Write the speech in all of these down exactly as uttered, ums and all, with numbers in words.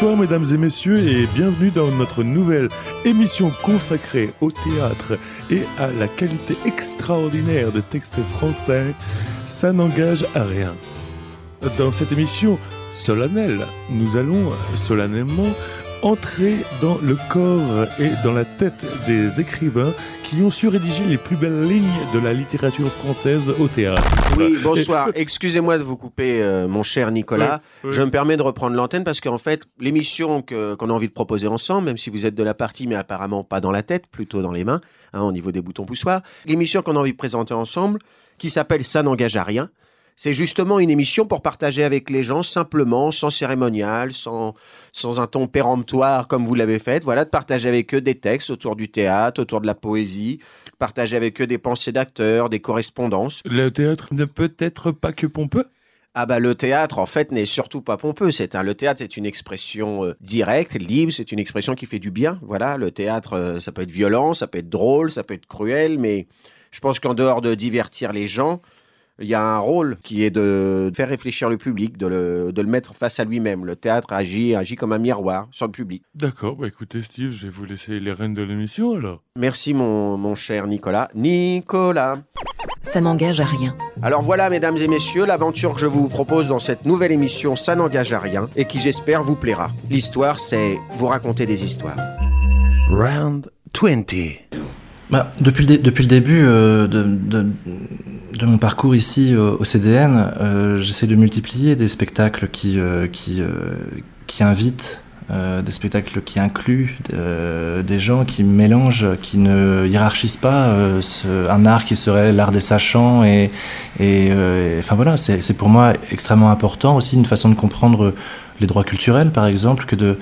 Bonsoir mesdames et messieurs et bienvenue dans notre nouvelle émission consacrée au théâtre et à la qualité extraordinaire des textes français. Ça n'engage à rien. Dans cette émission solennelle, nous allons solennellement entrer dans le corps et dans la tête des écrivains qui ont su rédiger les plus belles lignes de la littérature française au théâtre. Oui, bonsoir. Et... Excusez-moi de vous couper, euh, mon cher Nicolas. Oui, oui. Je me permets de reprendre l'antenne parce qu'en fait, l'émission que, qu'on a envie de proposer ensemble, même si vous êtes de la partie, mais apparemment pas dans la tête, plutôt dans les mains, hein, au niveau des boutons poussoirs, l'émission qu'on a envie de présenter ensemble, qui s'appelle « Ça n'engage à rien », c'est justement une émission pour partager avec les gens simplement, sans cérémonial, sans, sans un ton péremptoire comme vous l'avez fait. Voilà, de partager avec eux des textes autour du théâtre, autour de la poésie, partager avec eux des pensées d'acteurs, des correspondances. Le théâtre ne peut être pas que pompeux ? Ah bah le théâtre en fait n'est surtout pas pompeux, c'est un, le théâtre c'est une expression euh, directe, libre, c'est une expression qui fait du bien. Voilà, le théâtre euh, ça peut être violent, ça peut être drôle, ça peut être cruel, mais je pense qu'en dehors de divertir les gens, il y a un rôle qui est de faire réfléchir le public, de le, de le mettre face à lui-même. Le théâtre agit, agit comme un miroir sur le public. D'accord, bah écoutez Steve, je vais vous laisser les rênes de l'émission alors. Merci mon, mon cher Nicolas. Nicolas. Ça n'engage à rien. Alors voilà mesdames et messieurs, l'aventure que je vous propose dans cette nouvelle émission Ça n'engage à rien et qui j'espère vous plaira. L'histoire c'est vous raconter des histoires. Round vingt. Bah, depuis, le dé- depuis le début euh, de, de, de mon parcours ici euh, au C D N, euh, j'essaie de multiplier des spectacles qui, euh, qui, euh, qui invitent, euh, des spectacles qui incluent, euh, des gens qui mélangent, qui ne hiérarchisent pas euh, ce, un art qui serait l'art des sachants. Et, et, euh, et, enfin voilà, c'est, c'est pour moi extrêmement important aussi une façon de comprendre les droits culturels par exemple que de...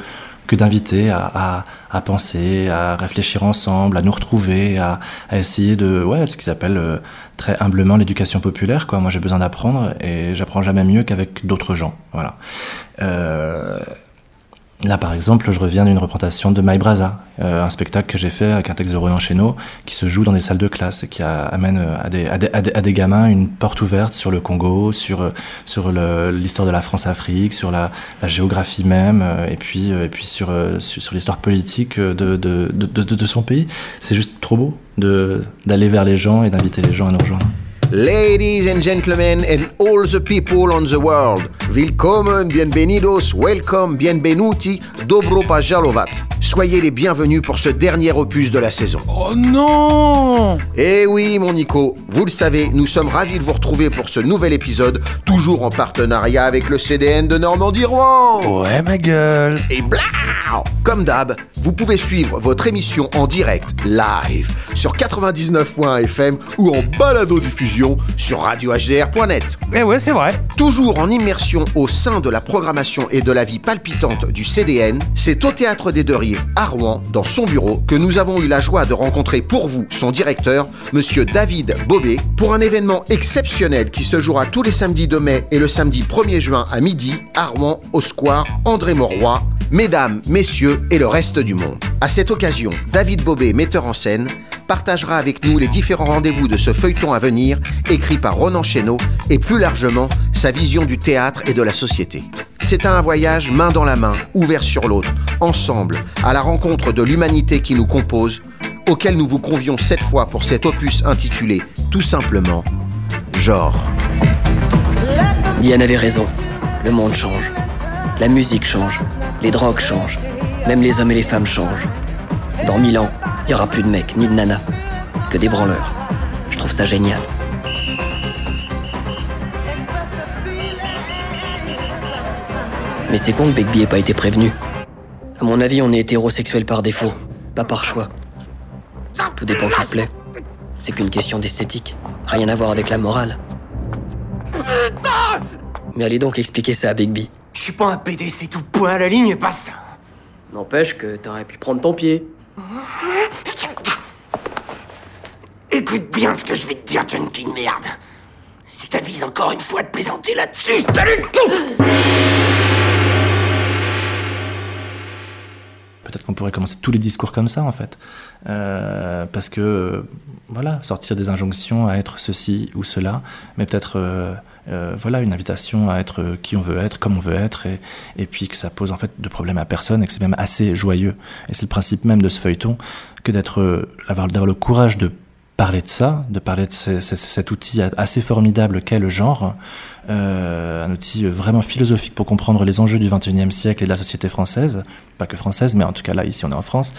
que d'inviter à, à, à penser, à réfléchir ensemble, à nous retrouver, à, à essayer de, ouais, ce qui s'appelle euh, très humblement l'éducation populaire, quoi. Moi, j'ai besoin d'apprendre et j'apprends jamais mieux qu'avec d'autres gens, voilà. Euh, là, par exemple, je reviens d'une représentation de Maï Braza, euh, un spectacle que j'ai fait avec un texte de Roland Chénault qui se joue dans des salles de classe et qui a, amène à des, à, des, à, des, à des gamins une porte ouverte sur le Congo, sur, sur le, l'histoire de la France-Afrique, sur la, la géographie même, et puis, et puis sur, sur, sur l'histoire politique de, de, de, de, de son pays. C'est juste trop beau de, d'aller vers les gens et d'inviter les gens à nous rejoindre. Ladies and gentlemen and all the people on the world, willkommen, bienvenidos, welcome, bienvenuti, dobro pajalovat. Soyez les bienvenus pour ce dernier opus de la saison. Oh non! Eh oui, mon Nico, vous le savez, nous sommes ravis de vous retrouver pour ce nouvel épisode, toujours en partenariat avec le C D N de Normandie-Rouen. Ouais, ma gueule. Et bla! Comme d'hab, vous pouvez suivre votre émission en direct, live, sur quatre-vingt-dix-neuf virgule un F M ou en balado-diffusion sur radio H D R point net. Eh ouais, c'est vrai. Toujours en immersion au sein de la programmation et de la vie palpitante du C D N, c'est au Théâtre des Deux Rives, à Rouen, dans son bureau, que nous avons eu la joie de rencontrer pour vous, son directeur, monsieur David Bobée, pour un événement exceptionnel qui se jouera tous les samedis deux mai et le samedi premier juin à midi, à Rouen, au Square André-Maurois, Mesdames, messieurs, et le reste du monde. À cette occasion, David Bobée, metteur en scène, partagera avec nous les différents rendez-vous de ce feuilleton à venir, écrit par Ronan Chéneau, et plus largement, sa vision du théâtre et de la société. C'est un voyage main dans la main, ouvert sur l'autre, ensemble, à la rencontre de l'humanité qui nous compose, auquel nous vous convions cette fois pour cet opus intitulé, tout simplement, Genre. Diane avait raison, le monde change, la musique change, les drogues changent, même les hommes et les femmes changent. Dans mille ans, il n'y aura plus de mecs, ni de nanas, que des branleurs. Je trouve ça génial. Mais c'est con que Begbie n'ait pas été prévenu. À mon avis, on est hétérosexuel par défaut, pas par choix. Tout dépend qui se plaît. C'est qu'une question d'esthétique, rien à voir avec la morale. Mais allez donc expliquer ça à Begbie. Je suis pas un P D C tout point à la ligne et basta. N'empêche que t'aurais pu prendre ton pied. Écoute bien ce que je vais te dire, junkie de merde. Si tu t'avises encore une fois de plaisanter là-dessus, je t'allume. Peut-être qu'on pourrait commencer tous les discours comme ça, en fait. Euh, parce que, euh, voilà, sortir des injonctions à être ceci ou cela, mais peut-être euh, euh, voilà, une invitation à être qui on veut être, comme on veut être, et, et puis que ça pose en fait de problème à personne, et que c'est même assez joyeux. Et c'est le principe même de ce feuilleton, que d'être, d'avoir, d'avoir le courage de parler de ça, de parler de ces, ces, cet outil assez formidable qu'est le genre, euh, un outil vraiment philosophique pour comprendre les enjeux du vingt et unième siècle et de la société française, pas que française, mais en tout cas là, ici on est en France,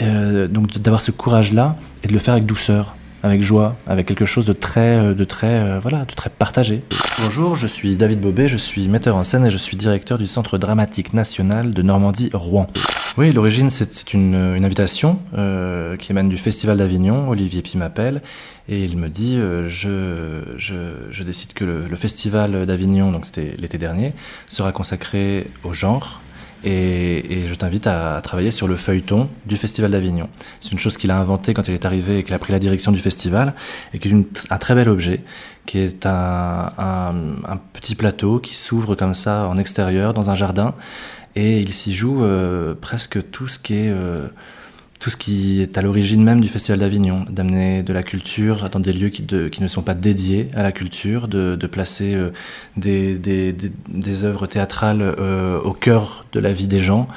euh, donc d'avoir ce courage-là et de le faire avec douceur, avec joie, avec quelque chose de très, de très, euh, voilà, de très partagé. Bonjour, je suis David Bobée, je suis metteur en scène et je suis directeur du Centre dramatique national de Normandie-Rouen. Oui, l'origine, c'est, c'est une, une invitation euh, qui émane du Festival d'Avignon. Olivier Py m'appelle et il me dit euh, je, je, je décide que le, le Festival d'Avignon, donc c'était l'été dernier, sera consacré au genre. Et, et je t'invite à, à travailler sur le feuilleton du Festival d'Avignon. C'est une chose qu'il a inventée quand il est arrivé et qu'il a pris la direction du festival, et qui est une, un très bel objet, qui est un, un, un petit plateau qui s'ouvre comme ça en extérieur, dans un jardin, et il s'y joue euh, presque tout ce qui est... Euh, tout ce qui est à l'origine même du Festival d'Avignon, d'amener de la culture dans des lieux qui, de, qui ne sont pas dédiés à la culture, de, de placer euh, des, des, des, des œuvres théâtrales euh, au cœur de la vie des gens,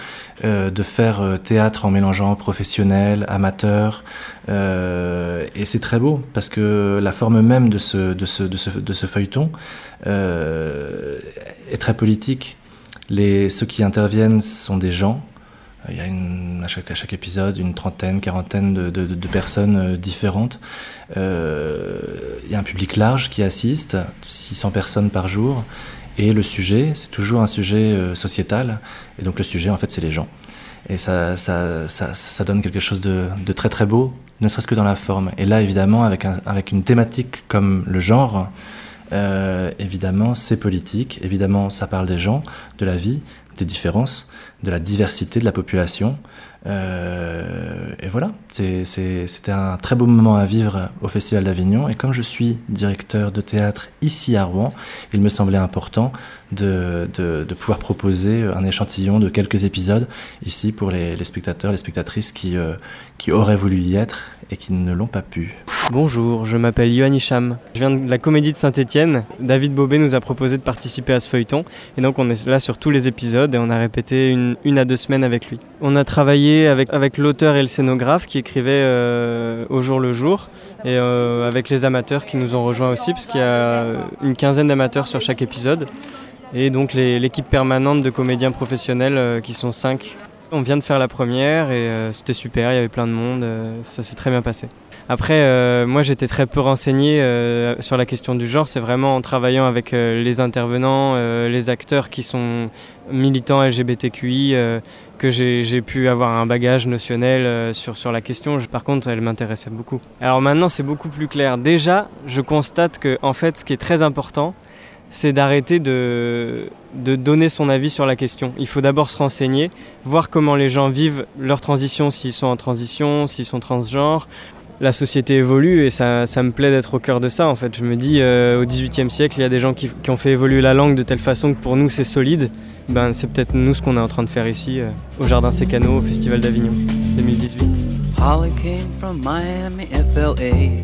euh, de faire euh, théâtre en mélangeant professionnels, amateurs, euh, et c'est très beau, parce que la forme même de ce, de ce, de ce, de ce feuilleton euh, est très politique. Les, ceux qui interviennent sont des gens. Il y a une, à, chaque, à chaque épisode une trentaine, quarantaine de, de, de personnes différentes. Euh, il y a un public large qui assiste, six cents personnes par jour. Et le sujet, c'est toujours un sujet euh, sociétal. Et donc le sujet, en fait, c'est les gens. Et ça, ça, ça, ça donne quelque chose de, de très très beau, ne serait-ce que dans la forme. Et là, évidemment, avec, un, avec une thématique comme le genre, euh, évidemment, c'est politique. Évidemment, ça parle des gens, de la vie, des différences, de la diversité de la population. Euh, et voilà, c'est, c'est, c'était un très beau moment à vivre au Festival d'Avignon. Et comme je suis directeur de théâtre ici à Rouen, il me semblait important de, de, de pouvoir proposer un échantillon de quelques épisodes ici pour les, les spectateurs, les spectatrices qui, euh, qui auraient voulu y être et qui ne l'ont pas pu. Bonjour, je m'appelle Yoann Cham. Je viens de la Comédie de Saint-Etienne. David Bobée nous a proposé de participer à ce feuilleton. Et donc on est là sur tous les épisodes et on a répété une, une à deux semaines avec lui. On a travaillé avec, avec l'auteur et le scénographe qui écrivait euh, au jour le jour. Et euh, avec les amateurs qui nous ont rejoints aussi, parce qu'il y a une quinzaine d'amateurs sur chaque épisode. Et donc les, l'équipe permanente de comédiens professionnels euh, qui sont cinq. On vient de faire la première et euh, c'était super, il y avait plein de monde, euh, ça s'est très bien passé. Après, euh, moi j'étais très peu renseigné euh, sur la question du genre, c'est vraiment en travaillant avec euh, les intervenants, euh, les acteurs qui sont militants L G B T Q I, euh, que j'ai, j'ai pu avoir un bagage notionnel euh, sur, sur la question. Je, par contre, elle m'intéressait beaucoup. Alors maintenant, c'est beaucoup plus clair. Déjà, je constate que en fait, ce qui est très important, c'est d'arrêter de, de donner son avis sur la question. Il faut d'abord se renseigner, voir comment les gens vivent leur transition, s'ils sont en transition, s'ils sont transgenres. La société évolue et ça, ça me plaît d'être au cœur de ça, en fait. Je me dis, euh, au dix-huitième siècle, il y a des gens qui, qui ont fait évoluer la langue de telle façon que pour nous, c'est solide. Ben, c'est peut-être nous ce qu'on est en train de faire ici, euh, au Jardin Sécano, au Festival d'Avignon, deux mille dix-huit. Holly came from Miami, F L A.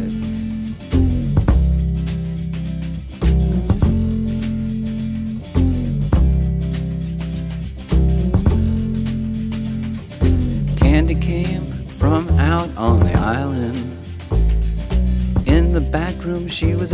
Candy came from out on the island. In the back room she was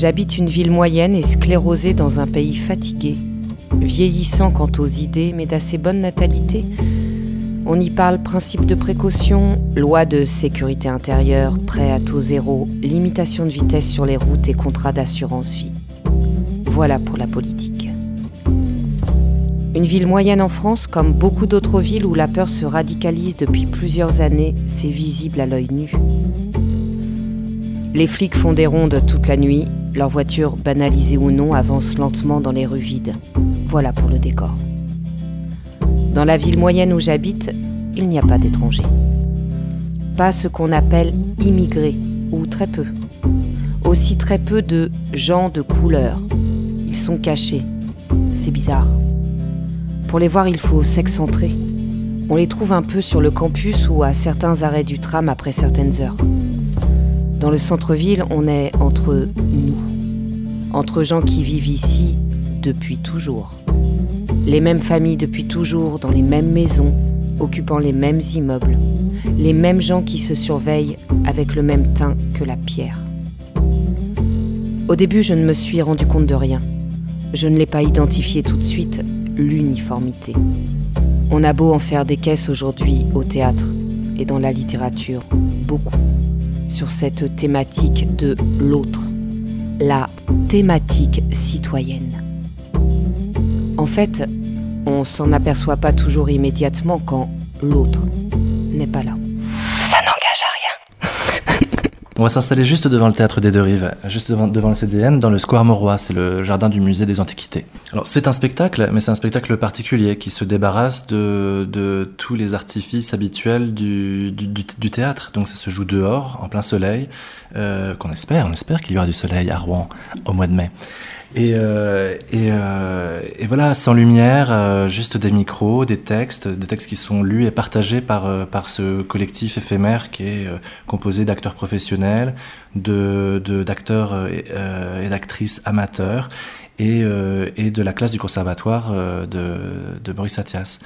J'habite une ville moyenne et sclérosée dans un pays fatigué, vieillissant quant aux idées, mais d'assez bonne natalité. On y parle principe de précaution, loi de sécurité intérieure, prêt à taux zéro, limitation de vitesse sur les routes et contrat d'assurance vie. Voilà pour la politique. Une ville moyenne en France, comme beaucoup d'autres villes où la peur se radicalise depuis plusieurs années, c'est visible à l'œil nu. Les flics font des rondes toute la nuit, leurs voitures, banalisées ou non, avancent lentement dans les rues vides. Voilà pour le décor. Dans la ville moyenne où j'habite, il n'y a pas d'étrangers. Pas ce qu'on appelle immigrés, ou très peu. Aussi très peu de gens de couleur. Ils sont cachés. C'est bizarre. Pour les voir, il faut s'excentrer. On les trouve un peu sur le campus ou à certains arrêts du tram après certaines heures. Dans le centre-ville, on est entre nous. Entre gens qui vivent ici depuis toujours. Les mêmes familles depuis toujours, dans les mêmes maisons, occupant les mêmes immeubles. Les mêmes gens qui se surveillent avec le même teint que la pierre. Au début, je ne me suis rendu compte de rien. Je ne l'ai pas identifié tout de suite, l'uniformité. On a beau en faire des caisses aujourd'hui au théâtre et dans la littérature, beaucoup, sur cette thématique de l'autre, la thématique citoyenne. En fait, on s'en aperçoit pas toujours immédiatement quand l'autre n'est pas là. Ça n'engage à rien. On va s'installer juste devant le Théâtre des Deux Rives, juste devant, devant le C D N, dans le Square André-Maurois, c'est le jardin du musée des Antiquités. Alors c'est un spectacle, mais c'est un spectacle particulier qui se débarrasse de, de tous les artifices habituels du, du, du, du théâtre. Donc ça se joue dehors, en plein soleil, euh, qu'on espère, on espère qu'il y aura du soleil à Rouen au mois de mai. Et, euh, et, euh, et voilà, sans lumière, euh, juste des micros, des textes, des textes qui sont lus et partagés par, euh, par ce collectif éphémère qui est euh, composé d'acteurs professionnels, de, de, d'acteurs euh, et d'actrices amateurs et, euh, et de la classe du conservatoire euh, de, de Boris Athias.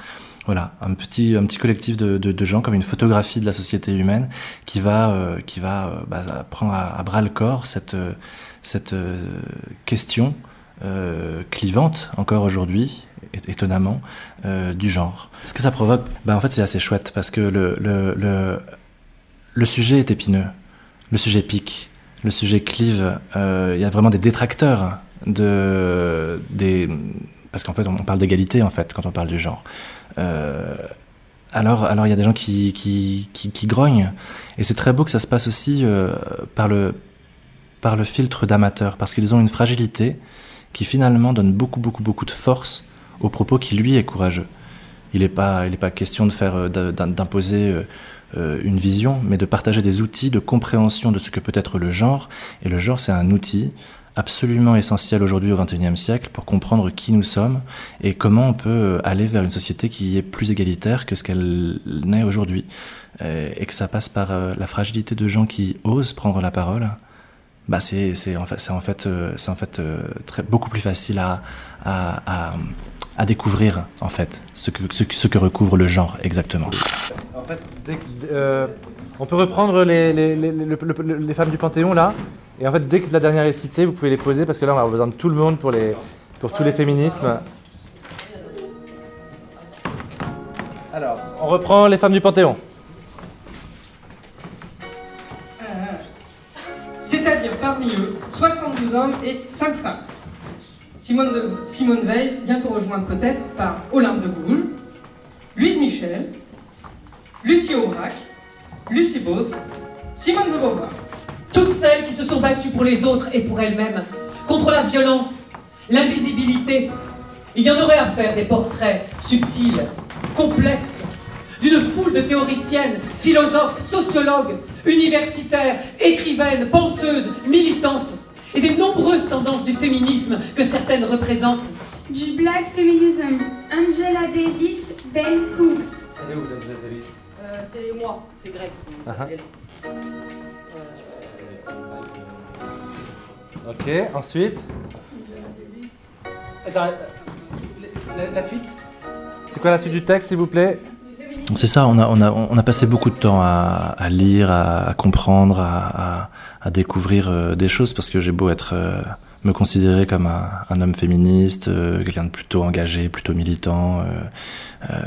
Voilà, un petit, un petit collectif de, de, de gens comme une photographie de la société humaine qui va, euh, qui va bah, prendre à, à bras le corps cette... Euh, cette euh, question euh, clivante, encore aujourd'hui, étonnamment, euh, du genre. Ce que ça provoque, ben, en fait, c'est assez chouette, parce que le, le, le, le sujet est épineux, le sujet pique, le sujet clive. Euh, y a vraiment des détracteurs, de, des, parce qu'en fait, on parle d'égalité, en fait, quand on parle du genre. Euh, Alors, alors, il y a des gens qui, qui, qui, qui grognent, et c'est très beau que ça se passe aussi euh, par le... par le filtre d'amateurs, parce qu'ils ont une fragilité qui finalement donne beaucoup, beaucoup, beaucoup de force au propos qui, lui, est courageux. Il n'est pas, il est pas question de faire, d'imposer une vision, mais de partager des outils de compréhension de ce que peut être le genre. Et le genre, c'est un outil absolument essentiel aujourd'hui au XXIe siècle pour comprendre qui nous sommes et comment on peut aller vers une société qui est plus égalitaire que ce qu'elle n'est aujourd'hui. Et que ça passe par la fragilité de gens qui osent prendre la parole. Bah c'est c'est en fait c'est en fait c'est en fait très beaucoup plus facile à à à, à découvrir en fait ce que ce, ce que recouvre le genre exactement. En fait, dès que, euh, on peut reprendre les les les, les, les les femmes du Panthéon là, et en fait dès que la dernière est citée, vous pouvez les poser parce que là on a besoin de tout le monde pour les pour tous les féminismes. Alors, on reprend les femmes du Panthéon. C'est-à-dire parmi eux, soixante-douze hommes et cinq femmes. Simone, de, Simone Veil, bientôt rejointe peut-être par Olympe de Gouges, Louise Michel, Lucie Aubrac, Lucie Baud, Simone de Beauvoir. Toutes celles qui se sont battues pour les autres et pour elles-mêmes, contre la violence, l'invisibilité. Il y en aurait à faire des portraits subtils, complexes, d'une foule de théoriciennes, philosophes, sociologues, universitaires, écrivaines, penseuses, militantes, et des nombreuses tendances du féminisme que certaines représentent. Du black feminism, Angela Davis, Bell Hooks. Elle est où, Angela Davis ? euh, C'est moi, c'est Greg. Uh-huh. euh... Ok, ensuite. Attends, la, la suite ? C'est quoi la suite du texte, s'il vous plaît ? C'est ça, on a, on a, on a passé beaucoup de temps à, à lire, à, à comprendre, à, à, à découvrir euh, des choses, parce que j'ai beau être euh, me considérer comme un, un homme féministe, euh, quelqu'un de plutôt engagé, plutôt militant. Euh, euh,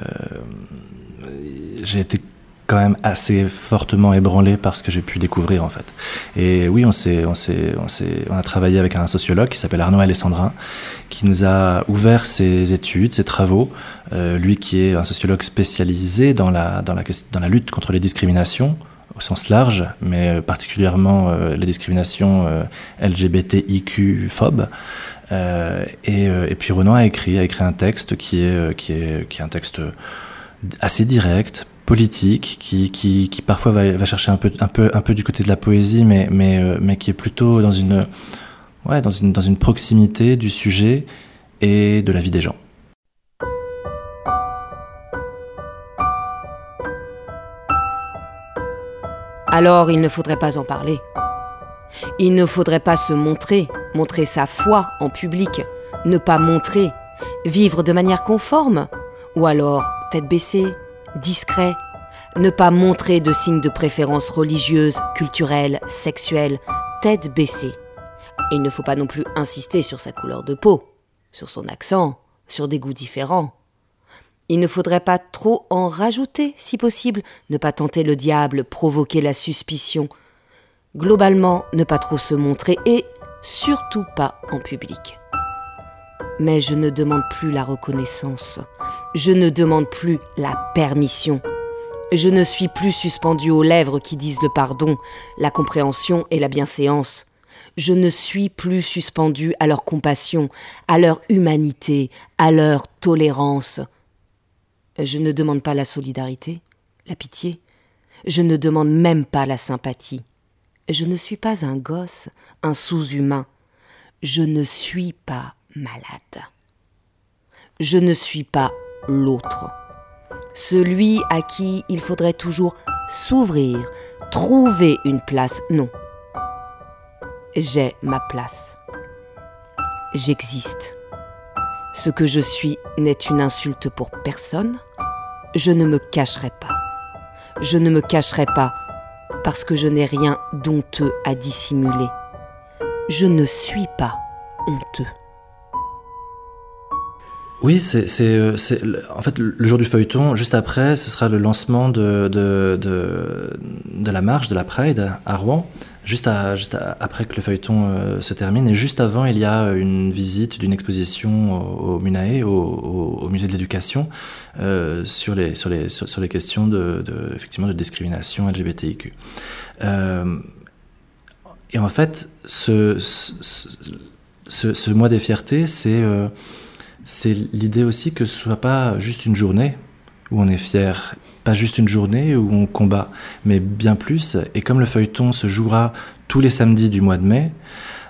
j'ai été quand même assez fortement ébranlé par ce que j'ai pu découvrir, en fait. Et oui, on s'est, on s'est, on s'est, on a travaillé avec un sociologue qui s'appelle Arnaud Alessandrin, qui nous a ouvert ses études, ses travaux. Euh, lui qui est un sociologue spécialisé dans la, dans la, dans la lutte contre les discriminations, au sens large, mais particulièrement euh, les discriminations euh, L G B T I Q phobes. Euh, et, euh, et puis Ronan a écrit, a écrit un texte qui est, qui est, qui est un texte assez direct, politique, qui, qui, qui parfois va, va chercher un peu, un, peu, un peu du côté de la poésie, mais, mais, euh, mais qui est plutôt dans une, ouais, dans, une, dans une proximité du sujet et de la vie des gens. Alors il ne faudrait pas en parler. Il ne faudrait pas se montrer, montrer sa foi en public, ne pas montrer, vivre de manière conforme, ou alors tête baissée, discret, ne pas montrer de signes de préférence religieuse, culturelle, sexuelle, tête baissée. Et il ne faut pas non plus insister sur sa couleur de peau, sur son accent, sur des goûts différents. Il ne faudrait pas trop en rajouter, si possible, ne pas tenter le diable, provoquer la suspicion. Globalement, ne pas trop se montrer et surtout pas en public. Mais je ne demande plus la reconnaissance. Je ne demande plus la permission. Je ne suis plus suspendue aux lèvres qui disent le pardon, la compréhension et la bienséance. Je ne suis plus suspendue à leur compassion, à leur humanité, à leur tolérance. Je ne demande pas la solidarité, la pitié. Je ne demande même pas la sympathie. Je ne suis pas un gosse, un sous-humain. Je ne suis pas malade. Je ne suis pas l'autre, celui à qui il faudrait toujours s'ouvrir, trouver une place. Non. J'ai ma place. J'existe. Ce que je suis n'est une insulte pour personne. Je ne me cacherai pas. Je ne me cacherai pas parce que je n'ai rien d'honteux à dissimuler. Je ne suis pas honteux. Oui, c'est, c'est, c'est, en fait, le jour du feuilleton, juste après, ce sera le lancement de, de, de, de la marche, de la Pride à Rouen, juste, à, juste à, après que le feuilleton euh, se termine. Et juste avant, il y a une visite d'une exposition au, au MUNAE, au, au, au Musée de l'Éducation, euh, sur, les, sur, les, sur, sur les questions de, de, effectivement, de discrimination L G B T I Q. Euh, et en fait, ce, ce, ce, ce mois des fiertés, c'est... Euh, c'est l'idée aussi que ce ne soit pas juste une journée où on est fier, pas juste une journée où on combat, mais bien plus. Et comme le feuilleton se jouera tous les samedis du mois de mai,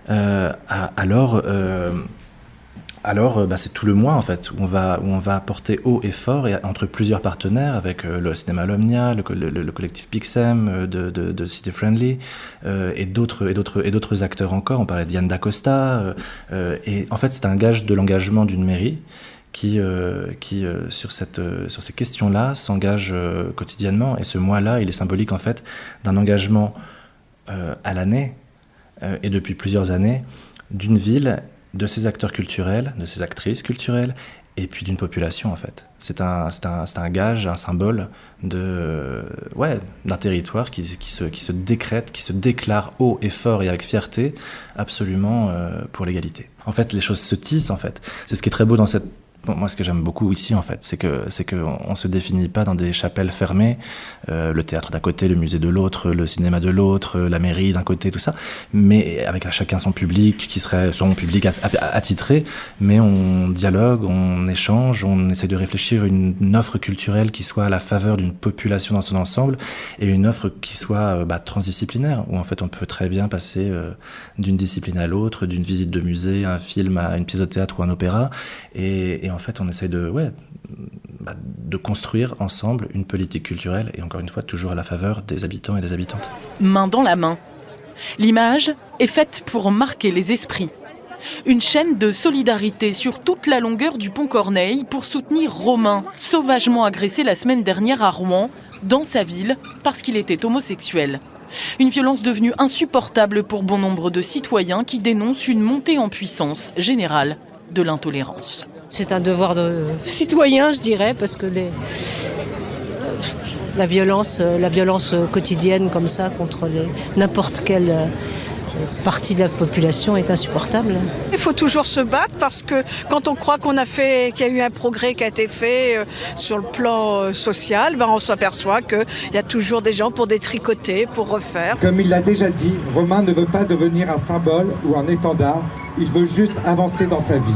euh, alors, euh, alors bah, c'est tout le mois en fait, où on va, où on va porter haut et fort, et entre plusieurs partenaires, avec le cinéma L'Omnia, le, le, le collectif Pixem de, de, de City Friendly, euh, et, d'autres, et, d'autres, et d'autres acteurs encore. On parlait de Yann Dacosta, euh, et en fait c'est un gage de l'engagement d'une mairie qui, euh, qui euh, sur, cette, euh, sur ces questions-là, s'engage euh, quotidiennement, et ce mois-là, il est symbolique en fait d'un engagement euh, à l'année, euh, et depuis plusieurs années, d'une ville, de ces acteurs culturels, de ces actrices culturelles, et puis d'une population en fait. C'est un, c'est un, c'est un gage, un symbole de, euh, ouais, d'un territoire qui, qui, se, qui se décrète, qui se déclare haut et fort et avec fierté, absolument euh, pour l'égalité. En fait, les choses se tissent en fait. C'est ce qui est très beau dans cette... Bon, moi, ce que j'aime beaucoup ici en fait, c'est que c'est que on, on se définit pas dans des chapelles fermées, euh, le théâtre d'un côté, le musée de l'autre, le cinéma de l'autre, la mairie d'un côté, tout ça, mais avec à chacun son public qui serait son public attitré, mais on dialogue, on échange, on essaie de réfléchir une, une offre culturelle qui soit à la faveur d'une population dans son ensemble et une offre qui soit bah, transdisciplinaire, où en fait on peut très bien passer euh, d'une discipline à l'autre, d'une visite de musée, à un film, à une pièce de théâtre ou un opéra, et, et en fait, on essaie de, ouais, bah, de construire ensemble une politique culturelle, et encore une fois, toujours à la faveur des habitants et des habitantes. Main dans la main. L'image est faite pour marquer les esprits. Une chaîne de solidarité sur toute la longueur du pont Corneille pour soutenir Romain, sauvagement agressé la semaine dernière à Rouen, dans sa ville, parce qu'il était homosexuel. Une violence devenue insupportable pour bon nombre de citoyens qui dénoncent une montée en puissance générale de l'intolérance. C'est un devoir de citoyen, je dirais, parce que les... la, violence, la violence quotidienne comme ça contre les... n'importe quelle partie de la population est insupportable. Il faut toujours se battre parce que quand on croit qu'on a fait, qu'il y a eu un progrès qui a été fait sur le plan social, ben on s'aperçoit qu'il y a toujours des gens pour détricoter, pour refaire. Comme il l'a déjà dit, Romain ne veut pas devenir un symbole ou un étendard, il veut juste avancer dans sa vie.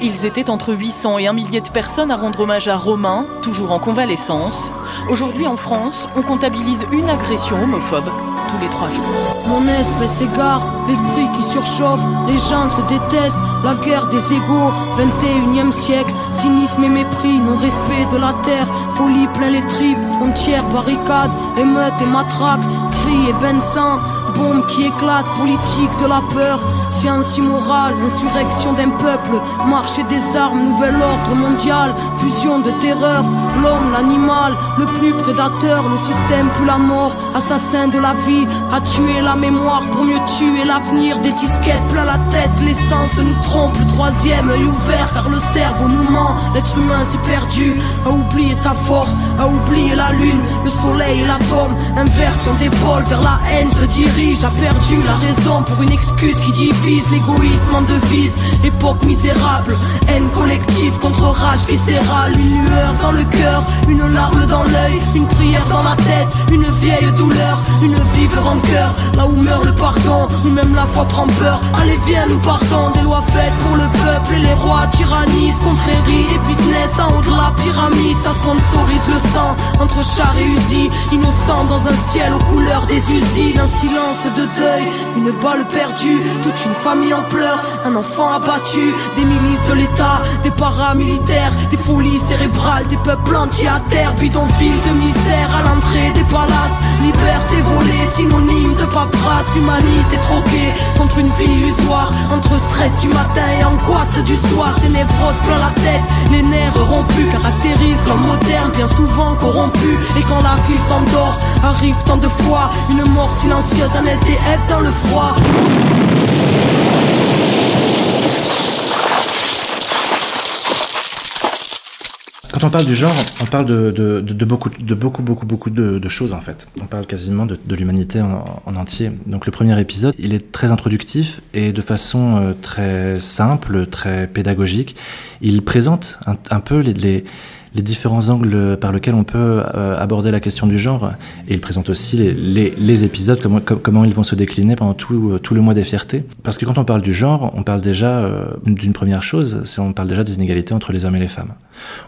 Ils étaient entre huit cents et un millier de personnes à rendre hommage à Romain, toujours en convalescence. Aujourd'hui, en France, on comptabilise une agression homophobe tous les trois jours. Mon esprit s'égare, l'esprit qui surchauffe, les gens se détestent, la guerre des égaux, vingt et unième siècle, cynisme et mépris, non-respect de la terre, folie plein les tripes, frontières, barricades, émeutes et matraques, cris et bains de sang, bombe qui éclate, politique de la peur, science immorale, insurrection d'un peuple, marché des armes, nouvel ordre mondial, fusion de terreur, l'homme, l'animal, le plus prédateur, le système plus la mort, assassin de la vie, à tuer la mémoire pour mieux tuer l'avenir, des disquettes plein la tête, l'essence nous trompe, le troisième œil ouvert car le cerveau nous ment, l'être humain s'est perdu, a oublié sa force, a oublié la lune, le soleil et l'atome, inversion des pôles vers la haine se dirige. J'ai perdu la raison pour une excuse qui divise, l'égoïsme en devise, époque misérable, haine collective contre rage viscérale, une lueur dans le cœur, une larme dans l'œil, une prière dans la tête, une vieille douleur, une vive rancœur, là où meurt le pardon, où même la foi prend peur, allez viens nous partons, des lois faites pour le peuple et les rois tyrannisent, confréries et business en haut de la pyramide, ça sponsorise le sang, entre char et usine, innocent dans un ciel aux couleurs des usines, un silence de deuil, une balle perdue, toute une famille en pleurs, un enfant abattu, des milices de l'État, des paramilitaires, des folies cérébrales, des peuples entiers à terre, bidonville de misère à l'entrée des palaces, liberté volée, synonyme de paperasse, humanité troquée contre une vie illusoire, entre stress du matin et angoisse du soir, des névroses plein la tête, les nerfs rompus, caractérisent l'homme moderne, bien souvent corrompu, et quand la ville s'endort, arrive tant de fois, une mort silencieuse, un S D F dans le froid. Quand on parle du genre, on parle de, de, de, de beaucoup, de beaucoup, beaucoup, beaucoup de, de choses en fait. On parle quasiment de, de l'humanité en, en entier. Donc le premier épisode, il est très introductif et de façon euh, très simple, très pédagogique, il présente un, un peu les, les les différents angles par lesquels on peut euh, aborder la question du genre. Et il présente aussi les, les, les épisodes, comment, comment ils vont se décliner pendant tout, tout le mois des fiertés. Parce que quand on parle du genre, on parle déjà euh, d'une première chose, c'est on parle déjà des inégalités entre les hommes et les femmes.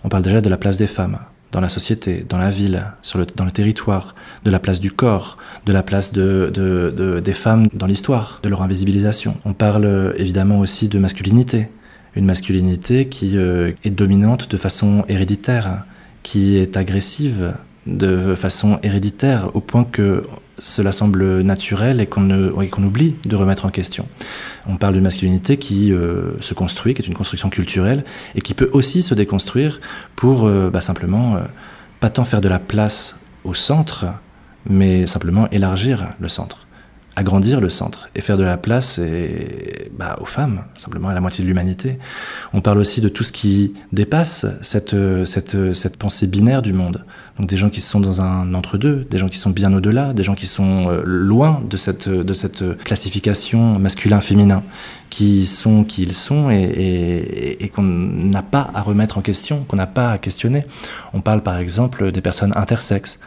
On parle déjà de la place des femmes dans la société, dans la ville, sur le, dans le territoire, de la place du corps, de la place de, de, de, des femmes dans l'histoire, de leur invisibilisation. On parle évidemment aussi de masculinité, une masculinité qui euh, est dominante de façon héréditaire, qui est agressive de façon héréditaire, au point que cela semble naturel et qu'on, ne, et qu'on oublie de remettre en question. On parle d'une masculinité qui euh, se construit, qui est une construction culturelle, et qui peut aussi se déconstruire pour euh, bah, simplement euh, pas tant faire de la place au centre, mais simplement élargir le centre, agrandir le centre et faire de la place et, bah, aux femmes, simplement à la moitié de l'humanité. On parle aussi de tout ce qui dépasse cette, cette, cette pensée binaire du monde. Donc des gens qui sont dans un entre-deux, des gens qui sont bien au-delà, des gens qui sont loin de cette, de cette classification masculin-féminin, qui sont qui ils sont et, et, et qu'on n'a pas à remettre en question, qu'on n'a pas à questionner. On parle par exemple des personnes intersexes,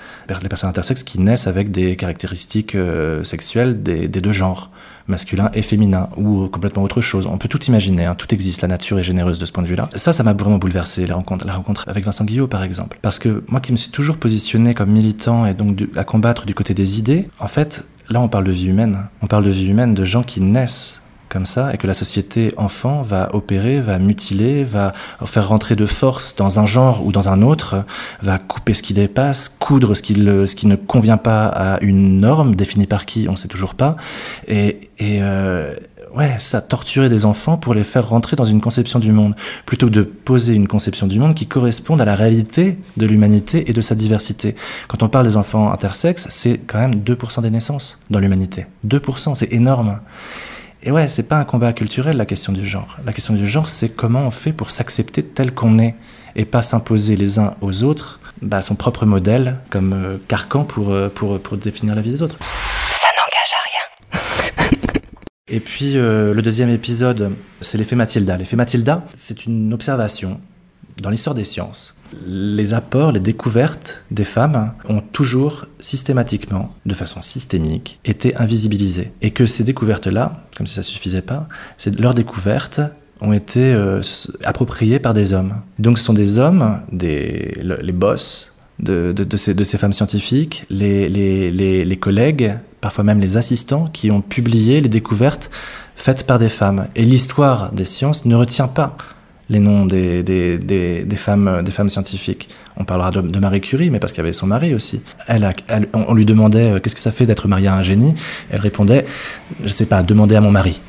les personnes intersexes qui naissent avec des caractéristiques sexuelles Des, des deux genres, masculin et féminin, ou complètement autre chose. On peut tout imaginer, hein, tout existe, la nature est généreuse de ce point de vue-là. Ça, ça m'a vraiment bouleversé, la rencontre, la rencontre avec Vincent Guillot, par exemple. Parce que moi qui me suis toujours positionné comme militant et donc du, à combattre du côté des idées, en fait, là on parle de vie humaine. On parle de vie humaine, de gens qui naissent comme ça, et que la société enfant va opérer, va mutiler, va faire rentrer de force dans un genre ou dans un autre, va couper ce qui dépasse, coudre ce qui, le, ce qui ne convient pas à une norme définie par qui, on ne sait toujours pas, et, et euh, ouais, ça, torturer des enfants pour les faire rentrer dans une conception du monde, plutôt que de poser une conception du monde qui corresponde à la réalité de l'humanité et de sa diversité. Quand on parle des enfants intersexes, c'est quand même deux pour cent des naissances dans l'humanité. deux pour cent, c'est énorme. Et ouais, c'est pas un combat culturel, la question du genre. La question du genre, c'est comment on fait pour s'accepter tel qu'on est et pas s'imposer les uns aux autres bah, son propre modèle comme euh, carcan pour, pour, pour définir la vie des autres. Ça n'engage à rien. Et puis, euh, le deuxième épisode, c'est l'effet Mathilda. L'effet Mathilda, c'est une observation dans l'histoire des sciences. Les apports, les découvertes des femmes ont toujours systématiquement, de façon systémique, été invisibilisées. Et que ces découvertes-là, comme si ça ne suffisait pas, c'est, leurs découvertes ont été euh, appropriées par des hommes. Donc ce sont des hommes, des, le, les boss de, de, de, ces, de ces femmes scientifiques, les, les, les, les collègues, parfois même les assistants, qui ont publié les découvertes faites par des femmes. Et l'histoire des sciences ne retient pas les noms des, des, des, des, femmes, des femmes scientifiques. On parlera de, de Marie Curie, mais parce qu'il y avait son mari aussi. Elle a, elle, on lui demandait euh, « Qu'est-ce que ça fait d'être mariée à un génie ?» Elle répondait « Je ne sais pas, demandez à mon mari. »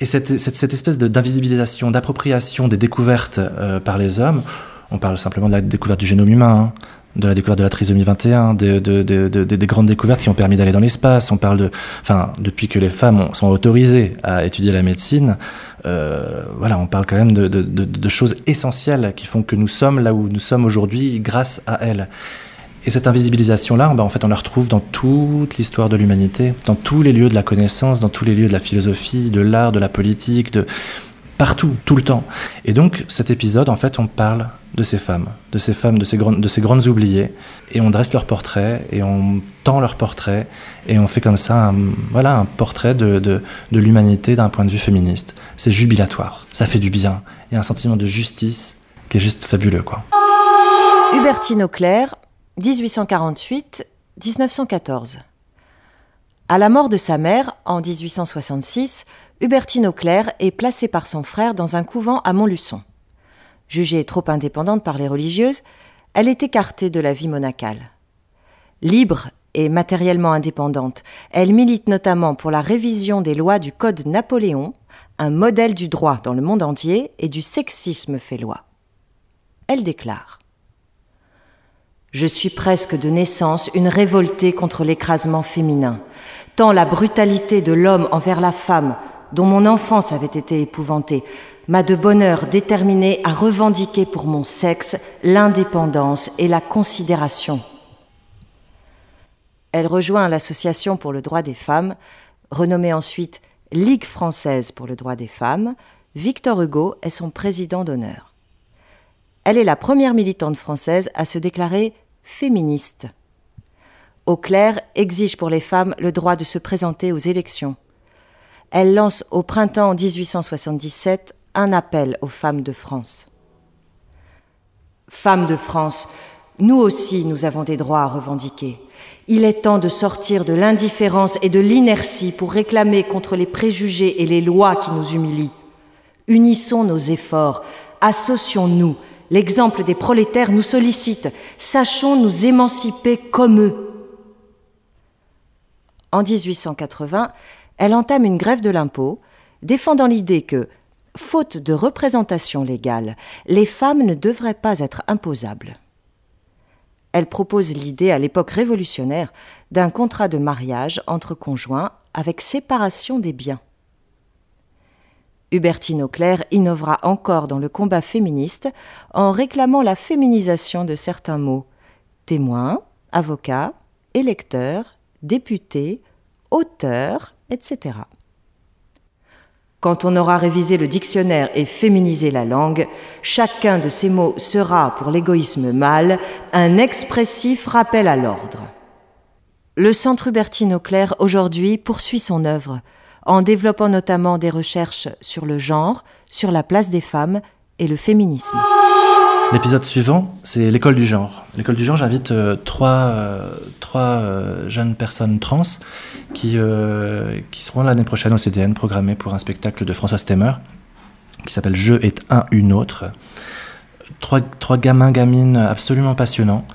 Et cette, cette, cette espèce de, d'invisibilisation, d'appropriation des découvertes euh, par les hommes, on parle simplement de la découverte du génome humain, hein, de la découverte de la trisomie vingt et un, de, de, de, de, de, des grandes découvertes qui ont permis d'aller dans l'espace. On parle de... Enfin, depuis que les femmes ont, sont autorisées à étudier la médecine, euh, voilà, on parle quand même de, de, de, de choses essentielles qui font que nous sommes là où nous sommes aujourd'hui grâce à elles. Et cette invisibilisation-là, ben, en fait, on la retrouve dans toute l'histoire de l'humanité, dans tous les lieux de la connaissance, dans tous les lieux de la philosophie, de l'art, de la politique, de... partout, tout le temps. Et donc, cet épisode, en fait, on parle de ces femmes, de ces femmes, de ces grandes, de ces grandes oubliées, et on dresse leur portrait, et on tend leur portrait, et on fait comme ça, un, voilà, un portrait de, de, de l'humanité d'un point de vue féministe. C'est jubilatoire, ça fait du bien, il y a un sentiment de justice qui est juste fabuleux, quoi. Hubertine Auclert, dix-huit cent quarante-huit à dix-neuf cent quatorze. À la mort de sa mère, en dix-huit cent soixante-six, Hubertine Auclert est placée par son frère dans un couvent à Montluçon. Jugée trop indépendante par les religieuses, elle est écartée de la vie monacale. Libre et matériellement indépendante, elle milite notamment pour la révision des lois du Code Napoléon, un modèle du droit dans le monde entier et du sexisme fait loi. Elle déclare : Je suis presque de naissance une révoltée contre l'écrasement féminin, tant la brutalité de l'homme envers la femme, dont mon enfance avait été épouvantée, m'a de bonne heure déterminée à revendiquer pour mon sexe l'indépendance et la considération. Elle rejoint l'Association pour le droit des femmes, renommée ensuite Ligue française pour le droit des femmes. Victor Hugo est son président d'honneur. Elle est la première militante française à se déclarer féministe. Auclert exige pour les femmes le droit de se présenter aux élections. Elle lance au printemps dix-huit cent soixante-dix-sept un appel aux femmes de France. Femmes de France, nous aussi nous avons des droits à revendiquer. Il est temps de sortir de l'indifférence et de l'inertie pour réclamer contre les préjugés et les lois qui nous humilient. Unissons nos efforts, associons-nous. L'exemple des prolétaires nous sollicite. Sachons nous émanciper comme eux. En dix-huit cent quatre-vingts, elle entame une grève de l'impôt, défendant l'idée que, faute de représentation légale, les femmes ne devraient pas être imposables. Elle propose l'idée, à l'époque révolutionnaire, d'un contrat de mariage entre conjoints avec séparation des biens. Hubertine Auclert innovera encore dans le combat féministe en réclamant la féminisation de certains mots « témoin », « avocat », « électeur », « député », « auteur », et cetera. Quand on aura révisé le dictionnaire et féminisé la langue, chacun de ces mots sera, pour l'égoïsme mâle, un expressif rappel à l'ordre. Le Centre Hubertine Auclert, aujourd'hui, poursuit son œuvre, en développant notamment des recherches sur le genre, sur la place des femmes et le féminisme. L'épisode suivant, c'est l'école du genre. L'école du genre, j'invite euh, trois, euh, trois euh, jeunes personnes trans qui, euh, qui seront l'année prochaine au C D N programmées pour un spectacle de François Stemmer qui s'appelle « Je est un, une autre ». Trois, trois gamins, gamines absolument passionnants.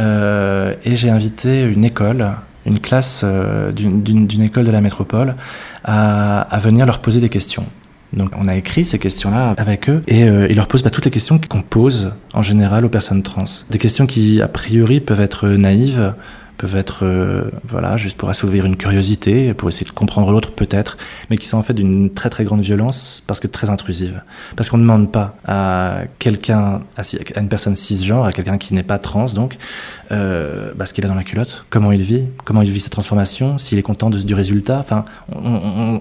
Euh, et j'ai invité une école, une classe euh, d'une, d'une, d'une école de la métropole à, à venir leur poser des questions. Donc on a écrit ces questions-là avec eux et euh, ils leur posent bah, toutes les questions qu'on pose en général aux personnes trans. Des questions qui a priori peuvent être naïves, peuvent être euh, voilà, juste pour assouvir une curiosité, pour essayer de comprendre l'autre peut-être, mais qui sont en fait d'une très très grande violence parce que très intrusive. Parce qu'on ne demande pas à quelqu'un, à, à une personne cisgenre, à quelqu'un qui n'est pas trans donc, euh, bah, ce qu'il a dans la culotte, comment il vit, comment il vit sa transformation, s'il est content de, du résultat. Enfin, on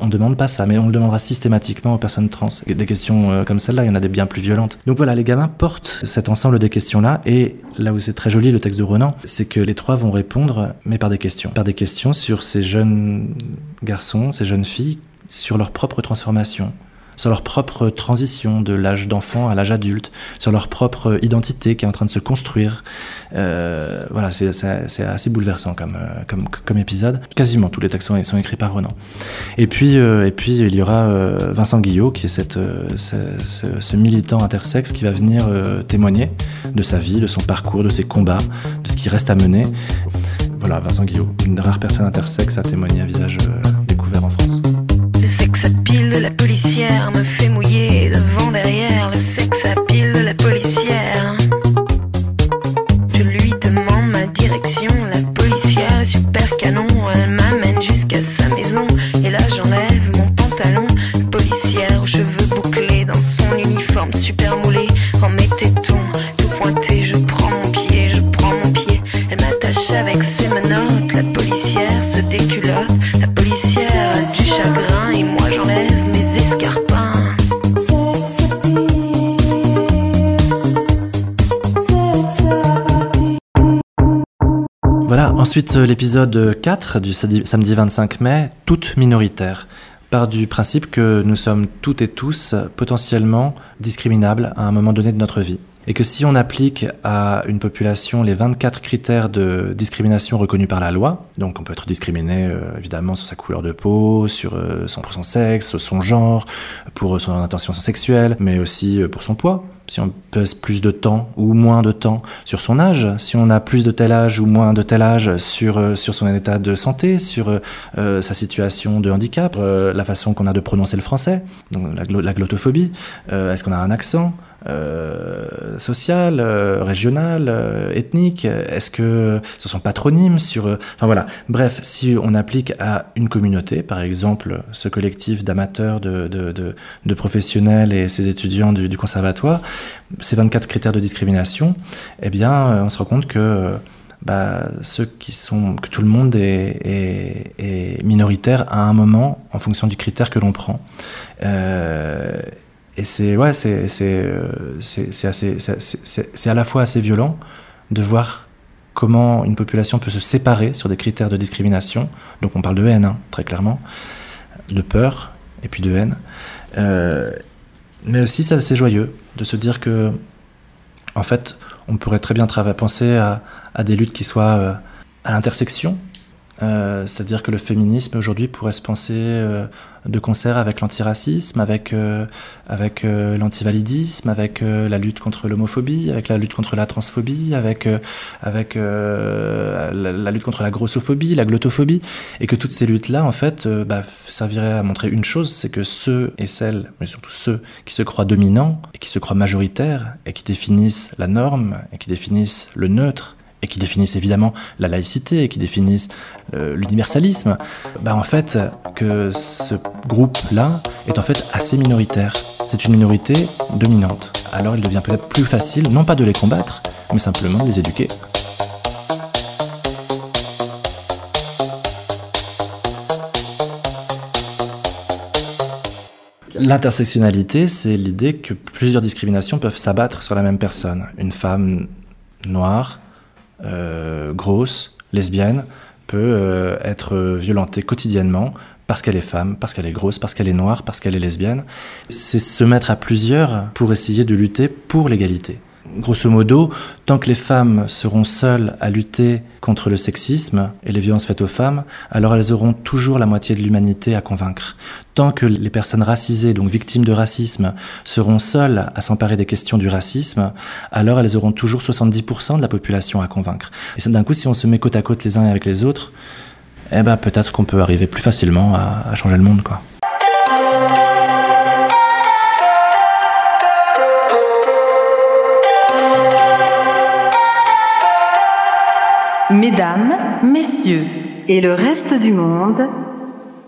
ne demande pas ça, mais on le demandera systématiquement aux personnes trans. Des questions euh, comme celle-là, il y en a des bien plus violentes. Donc voilà, les gamins portent cet ensemble des questions-là et là où c'est très joli le texte de Ronan, c'est que les trois vont répondre mais par des questions. Par des questions sur ces jeunes garçons, ces jeunes filles, sur leur propre transformation, sur leur propre transition de l'âge d'enfant à l'âge adulte, sur leur propre identité qui est en train de se construire. Euh, voilà, c'est, c'est, c'est assez bouleversant comme, comme, comme épisode. Quasiment tous les textes sont, sont écrits par Ronan. Et puis, euh, et puis il y aura euh, Vincent Guillot, qui est cette, euh, ce, ce, ce militant intersexe qui va venir euh, témoigner de sa vie, de son parcours, de ses combats, de ce qui reste à mener. Voilà, Vincent Guillot, une des rares personnes intersexes à témoigner à visage euh, découvert en France. Le sexe à pile de la policière me fait mouiller devant derrière. Le sexe à pile de la policière. Je lui demande ma direction. La policière est super canon. Elle m'amène jusqu'à sa maison. Et là j'enlève mon pantalon. La policière aux cheveux bouclés dans son uniforme super moulé. En mes tétons tout pointé. Je prends mon pied, je prends mon pied. Elle m'attache avec ses menottes. La policière se déculotte. La policière a du chagrin. Voilà, ensuite l'épisode quatre du samedi vingt-cinq mai, toutes minoritaires, part du principe que nous sommes toutes et tous potentiellement discriminables à un moment donné de notre vie. Et que si on applique à une population les vingt-quatre critères de discrimination reconnus par la loi, donc on peut être discriminé euh, évidemment sur sa couleur de peau, sur euh, son, pour son sexe, son genre, pour euh, son intention sexuelle, mais aussi euh, pour son poids, si on pèse plus de temps ou moins de temps, sur son âge, si on a plus de tel âge ou moins de tel âge, sur, euh, sur son état de santé, sur euh, sa situation de handicap, euh, la façon qu'on a de prononcer le français, donc la, glo- la glottophobie, euh, est-ce qu'on a un accent Euh, sociale, euh, régionale, euh, ethnique, est-ce que ce sont patronymes sur... Euh, enfin voilà, bref, si on applique à une communauté, par exemple ce collectif d'amateurs, de, de, de, de professionnels et ses étudiants du, du conservatoire, ces vingt-quatre critères de discrimination, eh bien euh, on se rend compte que... Euh, Bah, ceux qui sont, que tout le monde est, est, est minoritaire à un moment en fonction du critère que l'on prend. Euh, et c'est, ouais, c'est, c'est, c'est, c'est, assez, c'est, c'est, c'est à la fois assez violent de voir comment une population peut se séparer sur des critères de discrimination. Donc on parle de haine, hein, très clairement, de peur et puis de haine. Euh, mais aussi c'est assez joyeux de se dire que, en fait, on pourrait très bien tra- penser à, à des luttes qui soient euh, à l'intersection, euh, c'est-à-dire que le féminisme aujourd'hui pourrait se penser euh, de concert avec l'antiracisme, avec, euh, avec euh, l'antivalidisme, avec euh, la lutte contre l'homophobie, avec la lutte contre la transphobie, avec, euh, avec euh, la, la lutte contre la grossophobie, la glottophobie, et que toutes ces luttes-là, en fait, euh, bah, serviraient à montrer une chose, c'est que ceux et celles, mais surtout ceux qui se croient dominants, et qui se croient majoritaires, et qui définissent la norme, et qui définissent le neutre, et qui définissent évidemment la laïcité, et qui définissent euh, l'universalisme, bah en fait, que ce groupe-là est en fait assez minoritaire. C'est une minorité dominante. Alors il devient peut-être plus facile, non pas de les combattre, mais simplement de les éduquer. L'intersectionnalité, c'est l'idée que plusieurs discriminations peuvent s'abattre sur la même personne. Une femme noire, Euh, grosse, lesbienne, peut euh, être violentée quotidiennement parce qu'elle est femme, parce qu'elle est grosse, parce qu'elle est noire, parce qu'elle est lesbienne. C'est se mettre à plusieurs pour essayer de lutter pour l'égalité. Grosso modo, tant que les femmes seront seules à lutter contre le sexisme et les violences faites aux femmes, alors elles auront toujours la moitié de l'humanité à convaincre. Tant que les personnes racisées, donc victimes de racisme, seront seules à s'emparer des questions du racisme, alors elles auront toujours soixante-dix pour cent de la population à convaincre. Et d'un coup, si on se met côte à côte les uns avec les autres, eh ben, peut-être qu'on peut arriver plus facilement à, à changer le monde, quoi. Mesdames, messieurs, et le reste du monde,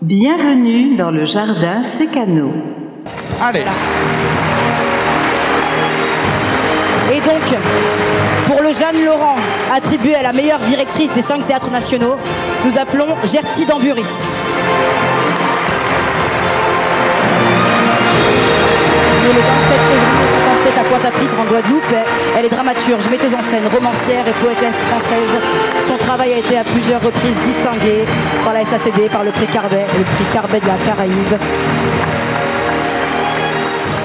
bienvenue dans le jardin Sécano. Allez. Et donc, pour le Jeanne Laurent, attribué à la meilleure directrice des cinq théâtres nationaux, nous appelons Gertie Dambury. Le vingt-sept février cinquante-sept à Pointe-à-Pitre en Guadeloupe, elle est dramaturge, metteuse en scène, romancière et poétesse française. Son travail a été à plusieurs reprises distingué par la S A C D, par le prix Carbet et le prix Carbet de la Caraïbe.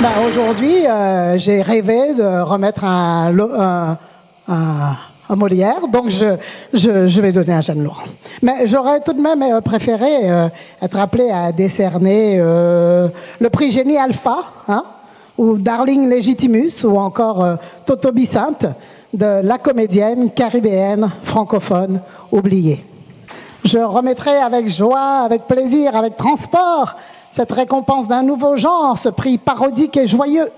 Ben aujourd'hui, euh, j'ai rêvé de remettre un, un, un, un Molière, donc je, je, je vais donner à Jeanne Laurent. Mais j'aurais tout de même préféré euh, être appelée à décerner euh, le prix Génie Alpha, hein, ou Darling Legitimus, ou encore euh, Toto Bicinte, de la comédienne caribéenne francophone oubliée. Je remettrai avec joie, avec plaisir, avec transport, cette récompense d'un nouveau genre, ce prix parodique et joyeux,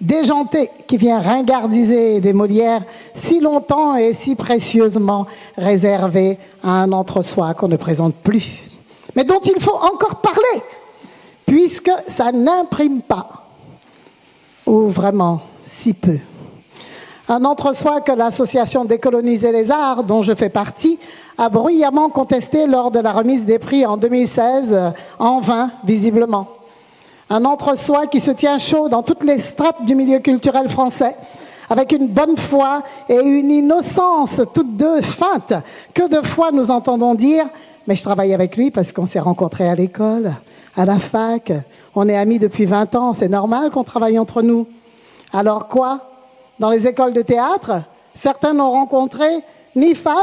déjanté, qui vient ringardiser des Molières si longtemps et si précieusement réservés à un entre-soi qu'on ne présente plus, mais dont il faut encore parler, puisque ça n'imprime pas. Ou vraiment si peu. Un entre-soi que l'association Décoloniser les Arts, dont je fais partie, a bruyamment contesté lors de la remise des prix en deux mille seize, en vain, visiblement. Un entre-soi qui se tient chaud dans toutes les strates du milieu culturel français, avec une bonne foi et une innocence, toutes deux feintes. Que de fois nous entendons dire « mais je travaille avec lui parce qu'on s'est rencontrés à l'école, à la fac ». On est amis depuis vingt ans, c'est normal qu'on travaille entre nous. Alors quoi? Dans les écoles de théâtre, certains n'ont rencontré ni femmes,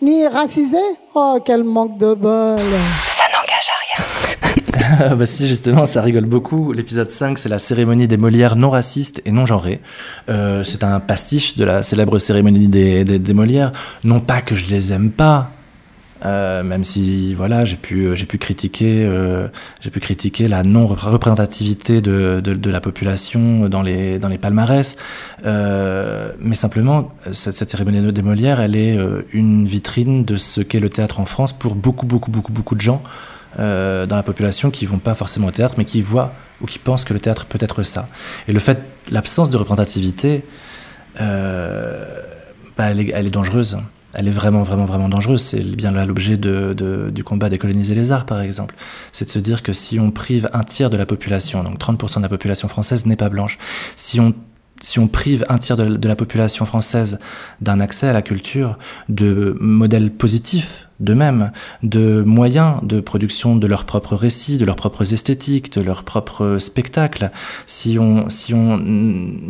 ni racisés. Oh, quel manque de bol! Ça n'engage à rien. Bah si, justement, ça rigole beaucoup. L'épisode cinq, c'est la cérémonie des Molières non racistes et non genrées. Euh, c'est un pastiche de la célèbre cérémonie des, des, des Molières. Non pas que je les aime pas, Euh, même si voilà, j'ai pu j'ai pu critiquer euh, j'ai pu critiquer la non représentativité de, de de la population dans les dans les palmarès, euh, mais simplement cette, cette cérémonie des Molières, elle est euh, une vitrine de ce qu'est le théâtre en France pour beaucoup beaucoup beaucoup beaucoup de gens euh, dans la population qui vont pas forcément au théâtre, mais qui voient ou qui pensent que le théâtre peut être ça. Et le fait, l'absence de représentativité, euh, bah, elle est, elle est dangereuse. Elle est vraiment, vraiment, vraiment dangereuse. C'est bien là l'objet de, de, du combat Décoloniser les Arts, par exemple. C'est de se dire que si on prive un tiers de la population, donc trente pour cent de la population française n'est pas blanche, si on, si on prive un tiers de, de la population française d'un accès à la culture, de modèles positifs d'eux-mêmes, de moyens de production de leurs propres récits, de leurs propres esthétiques, de leurs propres spectacles. Si on, si on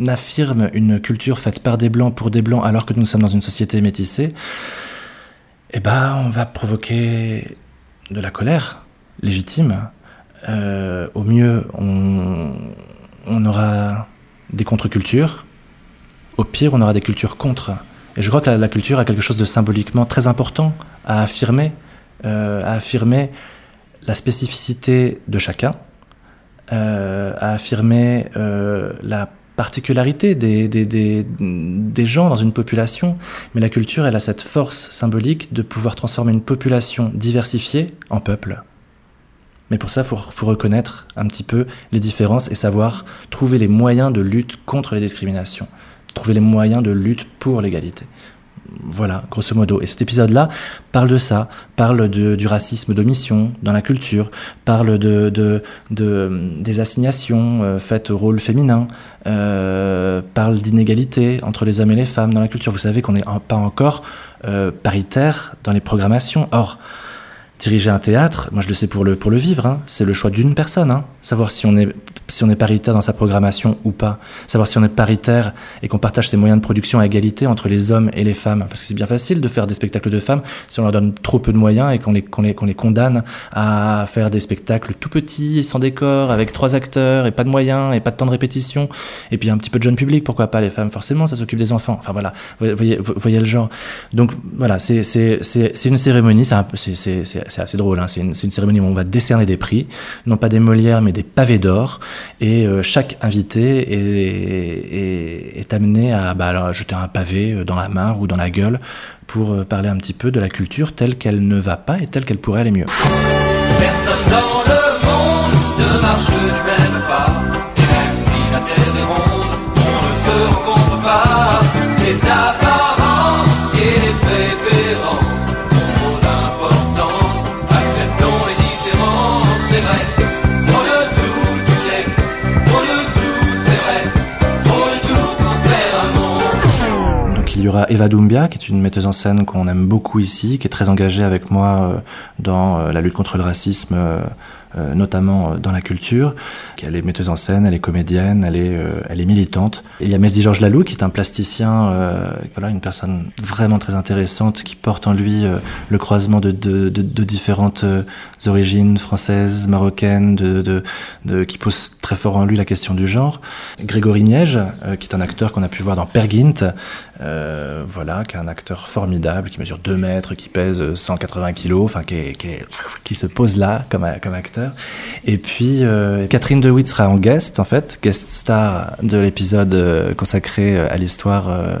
affirme une culture faite par des blancs pour des blancs, alors que nous sommes dans une société métissée, eh ben, on va provoquer de la colère légitime. Euh, au mieux, on, on aura des contre-cultures. Au pire, on aura des cultures contre. Et je crois que la, la culture a quelque chose de symboliquement très important à affirmer, euh, à affirmer la spécificité de chacun, euh, à affirmer euh, la particularité des, des, des, des gens dans une population. Mais la culture, elle a cette force symbolique de pouvoir transformer une population diversifiée en peuple. Mais pour ça, il faut, faut reconnaître un petit peu les différences et savoir trouver les moyens de lutte contre les discriminations, trouver les moyens de lutte pour l'égalité. Voilà, grosso modo. Et cet épisode-là parle de ça, parle de, du racisme d'omission dans la culture, parle de, de, de, des assignations faites au rôle féminin, euh, parle d'inégalité entre les hommes et les femmes dans la culture. Vous savez qu'on n'est pas encore euh, paritaire dans les programmations. Or, diriger un théâtre, moi je le sais pour le, pour le vivre, hein, c'est le choix d'une personne. Hein. Savoir si on est si on est paritaire dans sa programmation ou pas, savoir si on est paritaire et qu'on partage ses moyens de production à égalité entre les hommes et les femmes, parce que c'est bien facile de faire des spectacles de femmes si on leur donne trop peu de moyens et qu'on les, qu'on les, qu'on les condamne à faire des spectacles tout petits, sans décor, avec trois acteurs et pas de moyens et pas de temps de répétition, et puis un petit peu de jeune public, pourquoi pas, les femmes forcément, ça s'occupe des enfants, enfin voilà, vous voyez, vous voyez le genre. Donc voilà, c'est, c'est, c'est, c'est une cérémonie, c'est, un, c'est, c'est, c'est assez drôle, hein. c'est, une, c'est une cérémonie où on va décerner des prix, non pas des Molières mais des pavés d'or, et euh, chaque invité est, est, est amené à bah, alors, jeter un pavé dans la main ou dans la gueule pour euh, parler un petit peu de la culture telle qu'elle ne va pas et telle qu'elle pourrait aller mieux. Personne dans le monde ne marche du même pas, et même si la terre est ronde, on ne se rencontre pas. Les apparences et les préférences ont trop d'importance, acceptons les différences, c'est vrai. Faut le tout, tu sais, faut le tout, c'est vrai, faut le tout pour faire un monde. Donc il y aura Eva Doumbia, qui est une metteuse en scène qu'on aime beaucoup ici, qui est très engagée avec moi dans la lutte contre le racisme, notamment dans la culture. Elle est metteuse en scène, elle est comédienne, elle est, euh, elle est militante. Et il y a Mehdi Georges Lalou qui est un plasticien, euh, voilà, une personne vraiment très intéressante qui porte en lui euh, le croisement de, de, de, de différentes euh, origines françaises, marocaines, de, de, de, qui pose très fort en lui la question du genre. Grégory Miège, euh, qui est un acteur qu'on a pu voir dans Peer Gynt, euh, voilà, qui est un acteur formidable, qui mesure deux mètres, qui pèse cent quatre-vingts kilos, enfin, qui, est, qui, est, qui se pose là comme, comme acteur. Et puis euh, Catherine DeWitt sera en guest, en fait, guest star de l'épisode euh, consacré à l'histoire euh,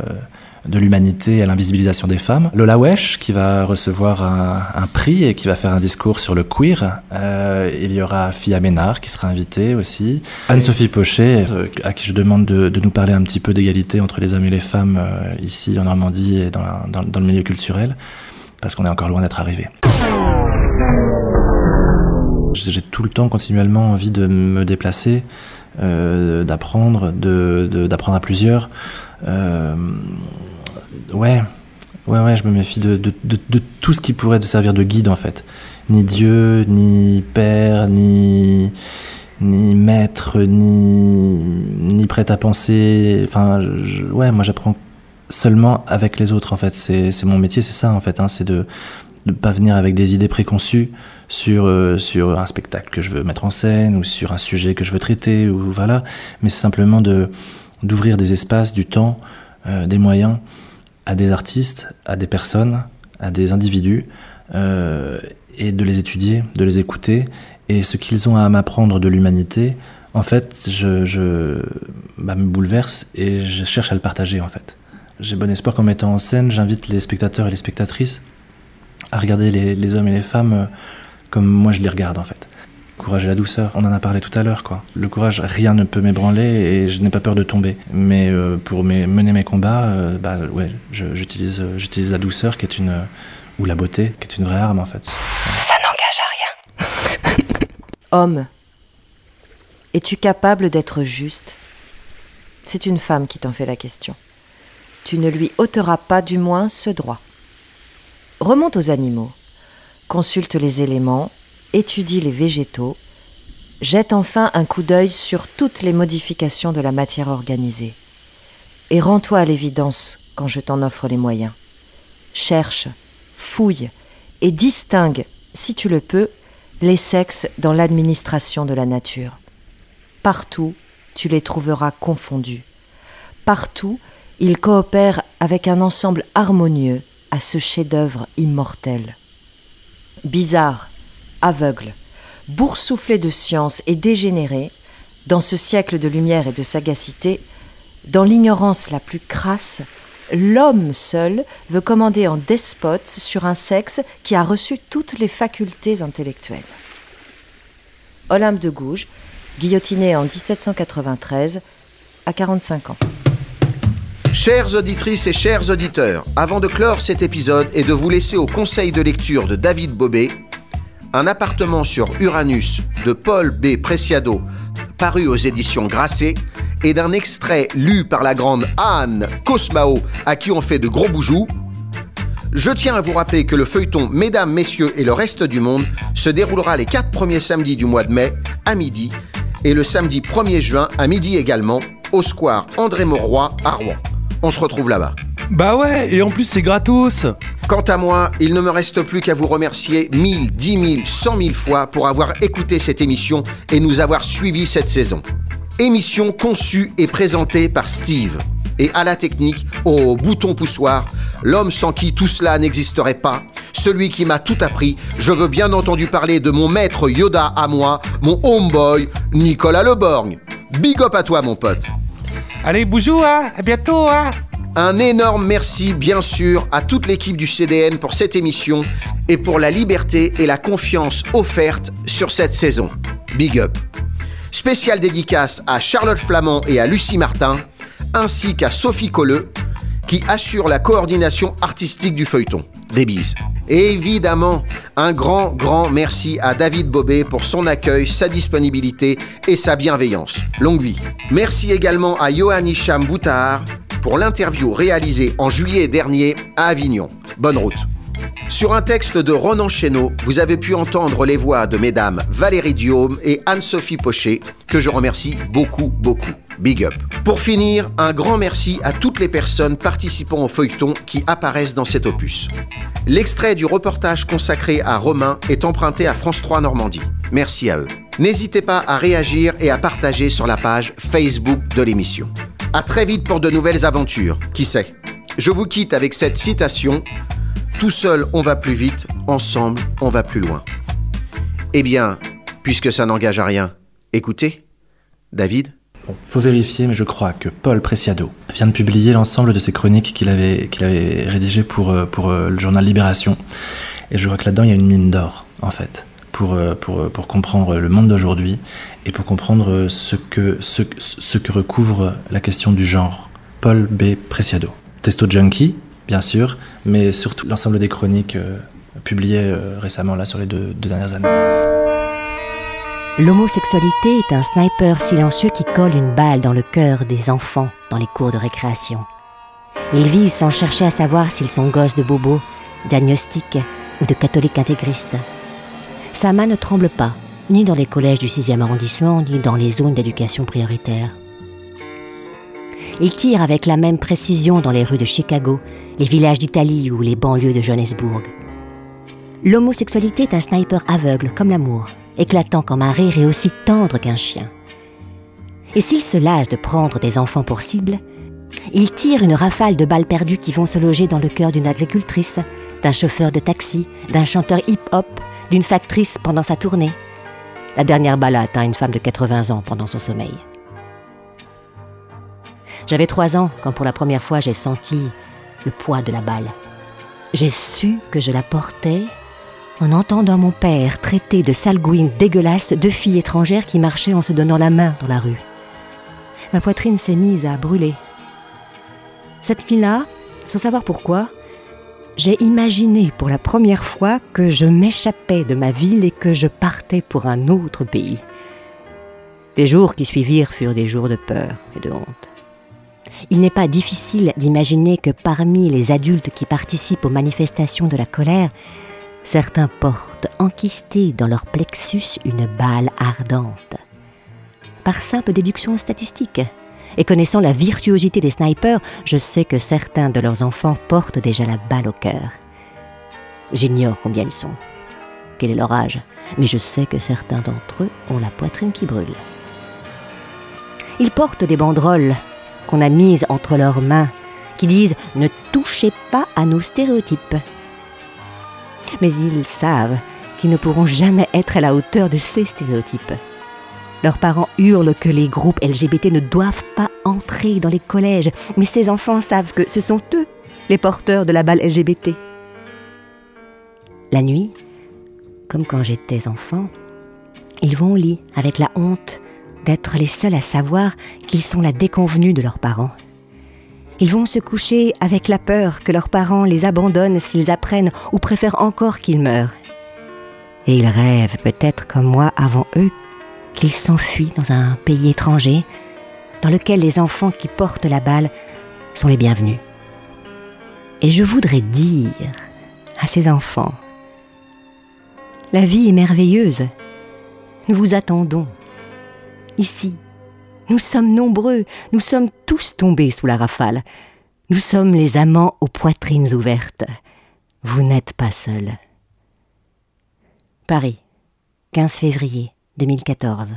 de l'humanité et à l'invisibilisation des femmes. Lola Wesh, qui va recevoir un, un prix et qui va faire un discours sur le queer. Euh, il y aura Fia Ménard qui sera invitée aussi. Anne-Sophie Pochet, euh, à qui je demande de, de nous parler un petit peu d'égalité entre les hommes et les femmes euh, ici en Normandie et dans, la, dans, dans le milieu culturel, parce qu'on est encore loin d'être arrivé. J'ai tout le temps, continuellement, envie de me déplacer, euh, d'apprendre, de, de, d'apprendre à plusieurs. Euh, ouais, ouais, ouais, je me méfie de, de, de, de tout ce qui pourrait te servir de guide, en fait. Ni Dieu, ni père, ni, ni maître, ni, ni prêt à penser. Enfin, je, ouais, moi, j'apprends seulement avec les autres, en fait. C'est, c'est mon métier, c'est ça, en fait, hein, c'est de... de ne pas venir avec des idées préconçues sur, euh, sur un spectacle que je veux mettre en scène ou sur un sujet que je veux traiter, ou voilà, mais c'est simplement de, d'ouvrir des espaces, du temps, euh, des moyens à des artistes, à des personnes, à des individus, euh, et de les étudier, de les écouter, et ce qu'ils ont à m'apprendre de l'humanité, en fait, je, je bah, me bouleverse et je cherche à le partager, en fait. J'ai bon espoir qu'en mettant en scène, j'invite les spectateurs et les spectatrices à regarder les, les hommes et les femmes comme moi je les regarde, en fait. Courage et la douceur, on en a parlé tout à l'heure, quoi. Le courage, rien ne peut m'ébranler et je n'ai pas peur de tomber. Mais euh, pour mes, mener mes combats, euh, bah, ouais, je, j'utilise, j'utilise la douceur, qui est une, ou la beauté, qui est une vraie arme, en fait. Ça n'engage à rien. Homme, es-tu capable d'être juste ? C'est une femme qui t'en fait la question. Tu ne lui ôteras pas du moins ce droit. Remonte aux animaux, consulte les éléments, étudie les végétaux, jette enfin un coup d'œil sur toutes les modifications de la matière organisée. Et rends-toi à l'évidence quand je t'en offre les moyens. Cherche, fouille et distingue, si tu le peux, les sexes dans l'administration de la nature. Partout, tu les trouveras confondus. Partout, ils coopèrent avec un ensemble harmonieux à ce chef-d'œuvre immortel. Bizarre, aveugle, boursouflé de science et dégénéré, dans ce siècle de lumière et de sagacité, dans l'ignorance la plus crasse, l'homme seul veut commander en despote sur un sexe qui a reçu toutes les facultés intellectuelles. Olympe de Gouges, guillotinée en dix-sept cent quatre-vingt-treize, à quarante-cinq ans. Chères auditrices et chers auditeurs, avant de clore cet épisode et de vous laisser au conseil de lecture de David Bobée, Un appartement sur Uranus de Paul B. Preciado, paru aux éditions Grasset, et d'un extrait lu par la grande Anne Cosmao, à qui on fait de gros boujoux, je tiens à vous rappeler que le feuilleton Mesdames, messieurs, et le reste du monde se déroulera les quatre premiers samedis du mois de mai, à midi, et le samedi premier juin à midi également au Square André-Maurois à Rouen. On se retrouve là-bas. Bah ouais, et en plus c'est gratos. Quant à moi, il ne me reste plus qu'à vous remercier mille, dix mille, cent mille fois pour avoir écouté cette émission et nous avoir suivis cette saison. Émission conçue et présentée par Steve. Et à la technique, au bouton poussoir, l'homme sans qui tout cela n'existerait pas, celui qui m'a tout appris, je veux bien entendu parler de mon maître Yoda à moi, mon homeboy Nicolas Leborgne. Big up à toi mon pote. Allez, bonjour, hein, à bientôt, hein. Un énorme merci, bien sûr, à toute l'équipe du C D N pour cette émission et pour la liberté et la confiance offertes sur cette saison. Big up. Spéciale dédicace à Charlotte Flamand et à Lucie Martin, ainsi qu'à Sophie Colleux, qui assure la coordination artistique du feuilleton. Des bises. Et évidemment, un grand, grand merci à David Bobée pour son accueil, sa disponibilité et sa bienveillance. Longue vie. Merci également à Yoann Cham pour l'interview réalisée en juillet dernier à Avignon. Bonne route. Sur un texte de Ronan Chénault, vous avez pu entendre les voix de mesdames Valérie Diome et Anne-Sophie Pochet, que je remercie beaucoup, beaucoup. Big up. Pour finir, un grand merci à toutes les personnes participant au feuilleton qui apparaissent dans cet opus. L'extrait du reportage consacré à Romain est emprunté à France trois Normandie. Merci à eux. N'hésitez pas à réagir et à partager sur la page Facebook de l'émission. À très vite pour de nouvelles aventures, qui sait. Je vous quitte avec cette citation, « Tout seul, on va plus vite, ensemble, on va plus loin. » Eh bien, puisque ça n'engage à rien, écoutez, David. Bon, faut vérifier, mais je crois que Paul Preciado vient de publier l'ensemble de ses chroniques qu'il avait, qu'il avait rédigées pour, pour le journal Libération. Et je crois que là-dedans, il y a une mine d'or, en fait. Pour, pour, pour comprendre le monde d'aujourd'hui et pour comprendre ce que, ce, ce que recouvre la question du genre. Paul B. Preciado. Testo Junkie, bien sûr, mais surtout l'ensemble des chroniques euh, publiées euh, récemment là, sur les deux, deux dernières années. L'homosexualité est un sniper silencieux qui colle une balle dans le cœur des enfants dans les cours de récréation. Il vise sans chercher à savoir s'ils sont gosses de bobos, d'agnostiques ou de catholiques intégristes. Sa main ne tremble pas, ni dans les collèges du sixième arrondissement, ni dans les zones d'éducation prioritaire. Il tire avec la même précision dans les rues de Chicago, les villages d'Italie ou les banlieues de Johannesburg. L'homosexualité est un sniper aveugle, comme l'amour, éclatant comme un rire et aussi tendre qu'un chien. Et s'il se lâche de prendre des enfants pour cible, il tire une rafale de balles perdues qui vont se loger dans le cœur d'une agricultrice, d'un chauffeur de taxi, d'un chanteur hip-hop, d'une factrice pendant sa tournée. La dernière balle a atteint une femme de quatre-vingts ans pendant son sommeil. J'avais trois ans quand pour la première fois j'ai senti le poids de la balle. J'ai su que je la portais en entendant mon père traiter de salgouine dégueulasse deux filles étrangères qui marchaient en se donnant la main dans la rue. Ma poitrine s'est mise à brûler. Cette nuit-là, sans savoir pourquoi, j'ai imaginé pour la première fois que je m'échappais de ma ville et que je partais pour un autre pays. Les jours qui suivirent furent des jours de peur et de honte. Il n'est pas difficile d'imaginer que parmi les adultes qui participent aux manifestations de la colère, certains portent enquistée dans leur plexus une balle ardente. Par simple déduction statistique. Et connaissant la virtuosité des snipers, je sais que certains de leurs enfants portent déjà la balle au cœur. J'ignore combien ils sont, quel est leur âge, mais je sais que certains d'entre eux ont la poitrine qui brûle. Ils portent des banderoles qu'on a mises entre leurs mains, qui disent « Ne touchez pas à nos stéréotypes ». Mais ils savent qu'ils ne pourront jamais être à la hauteur de ces stéréotypes. Leurs parents hurlent que les groupes L G B T ne doivent pas entrer dans les collèges, mais ces enfants savent que ce sont eux, les porteurs de la balle L G B T. La nuit, comme quand j'étais enfant, ils vont au lit avec la honte d'être les seuls à savoir qu'ils sont la déconvenue de leurs parents. Ils vont se coucher avec la peur que leurs parents les abandonnent s'ils apprennent ou préfèrent encore qu'ils meurent. Et ils rêvent peut-être comme moi avant eux qu'ils s'enfuient dans un pays étranger dans lequel les enfants qui portent la balle sont les bienvenus. Et je voudrais dire à ces enfants, la vie est merveilleuse, nous vous attendons, ici. Nous sommes nombreux, nous sommes tous tombés sous la rafale. Nous sommes les amants aux poitrines ouvertes. Vous n'êtes pas seuls. Paris, quinze février deux mille quatorze.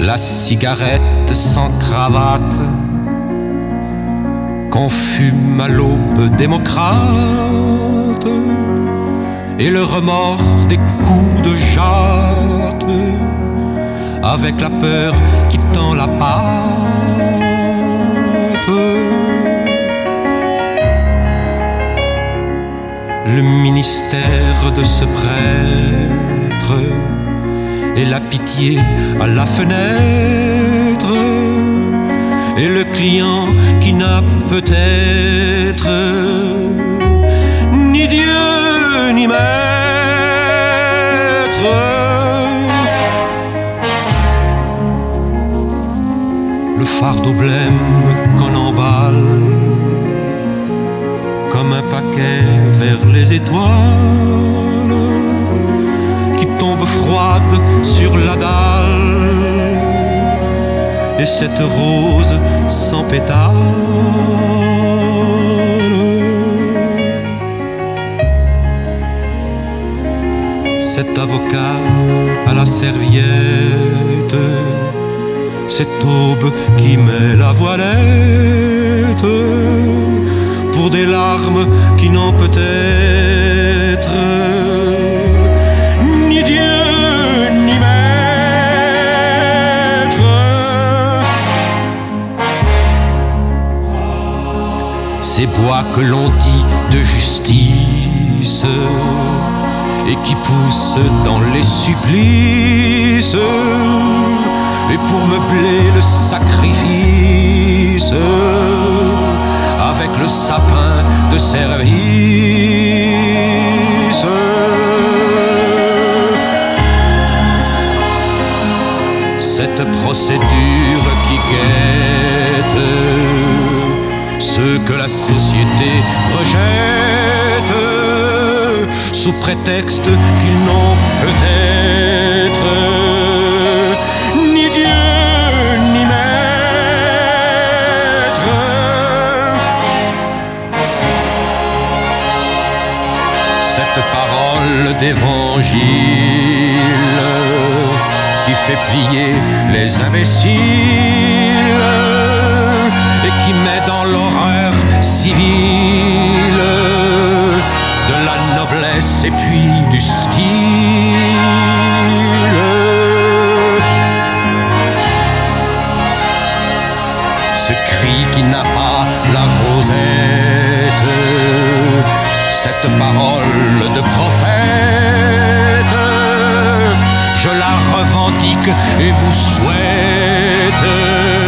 La cigarette sans cravate qu'on fume à l'aube démocrate et le remords des coups de jatte avec la peur qui tend la patte. Le ministère de ce prêtre et la pitié à la fenêtre et le client qui n'a peut-être ni Dieu ni maître. Le fardeau blême qu'on emballe comme un paquet vers les étoiles qui tombe froide sur la dalle et cette rose sans pétale. Cet avocat à la serviette, cette aube qui met la voilette pour des larmes qui n'ont peut-être ces bois que l'on dit de justice et qui poussent dans les supplices et pour meubler le sacrifice avec le sapin de service. Cette procédure qui guette ceux que la société rejette sous prétexte qu'ils n'ont peut-être ni Dieu ni maître. Cette parole d'évangile qui fait plier les imbéciles et qui met dans l'horreur civile de la noblesse et puis du style. Ce cri qui n'a pas la rosette, cette parole de prophète, je la revendique et vous souhaite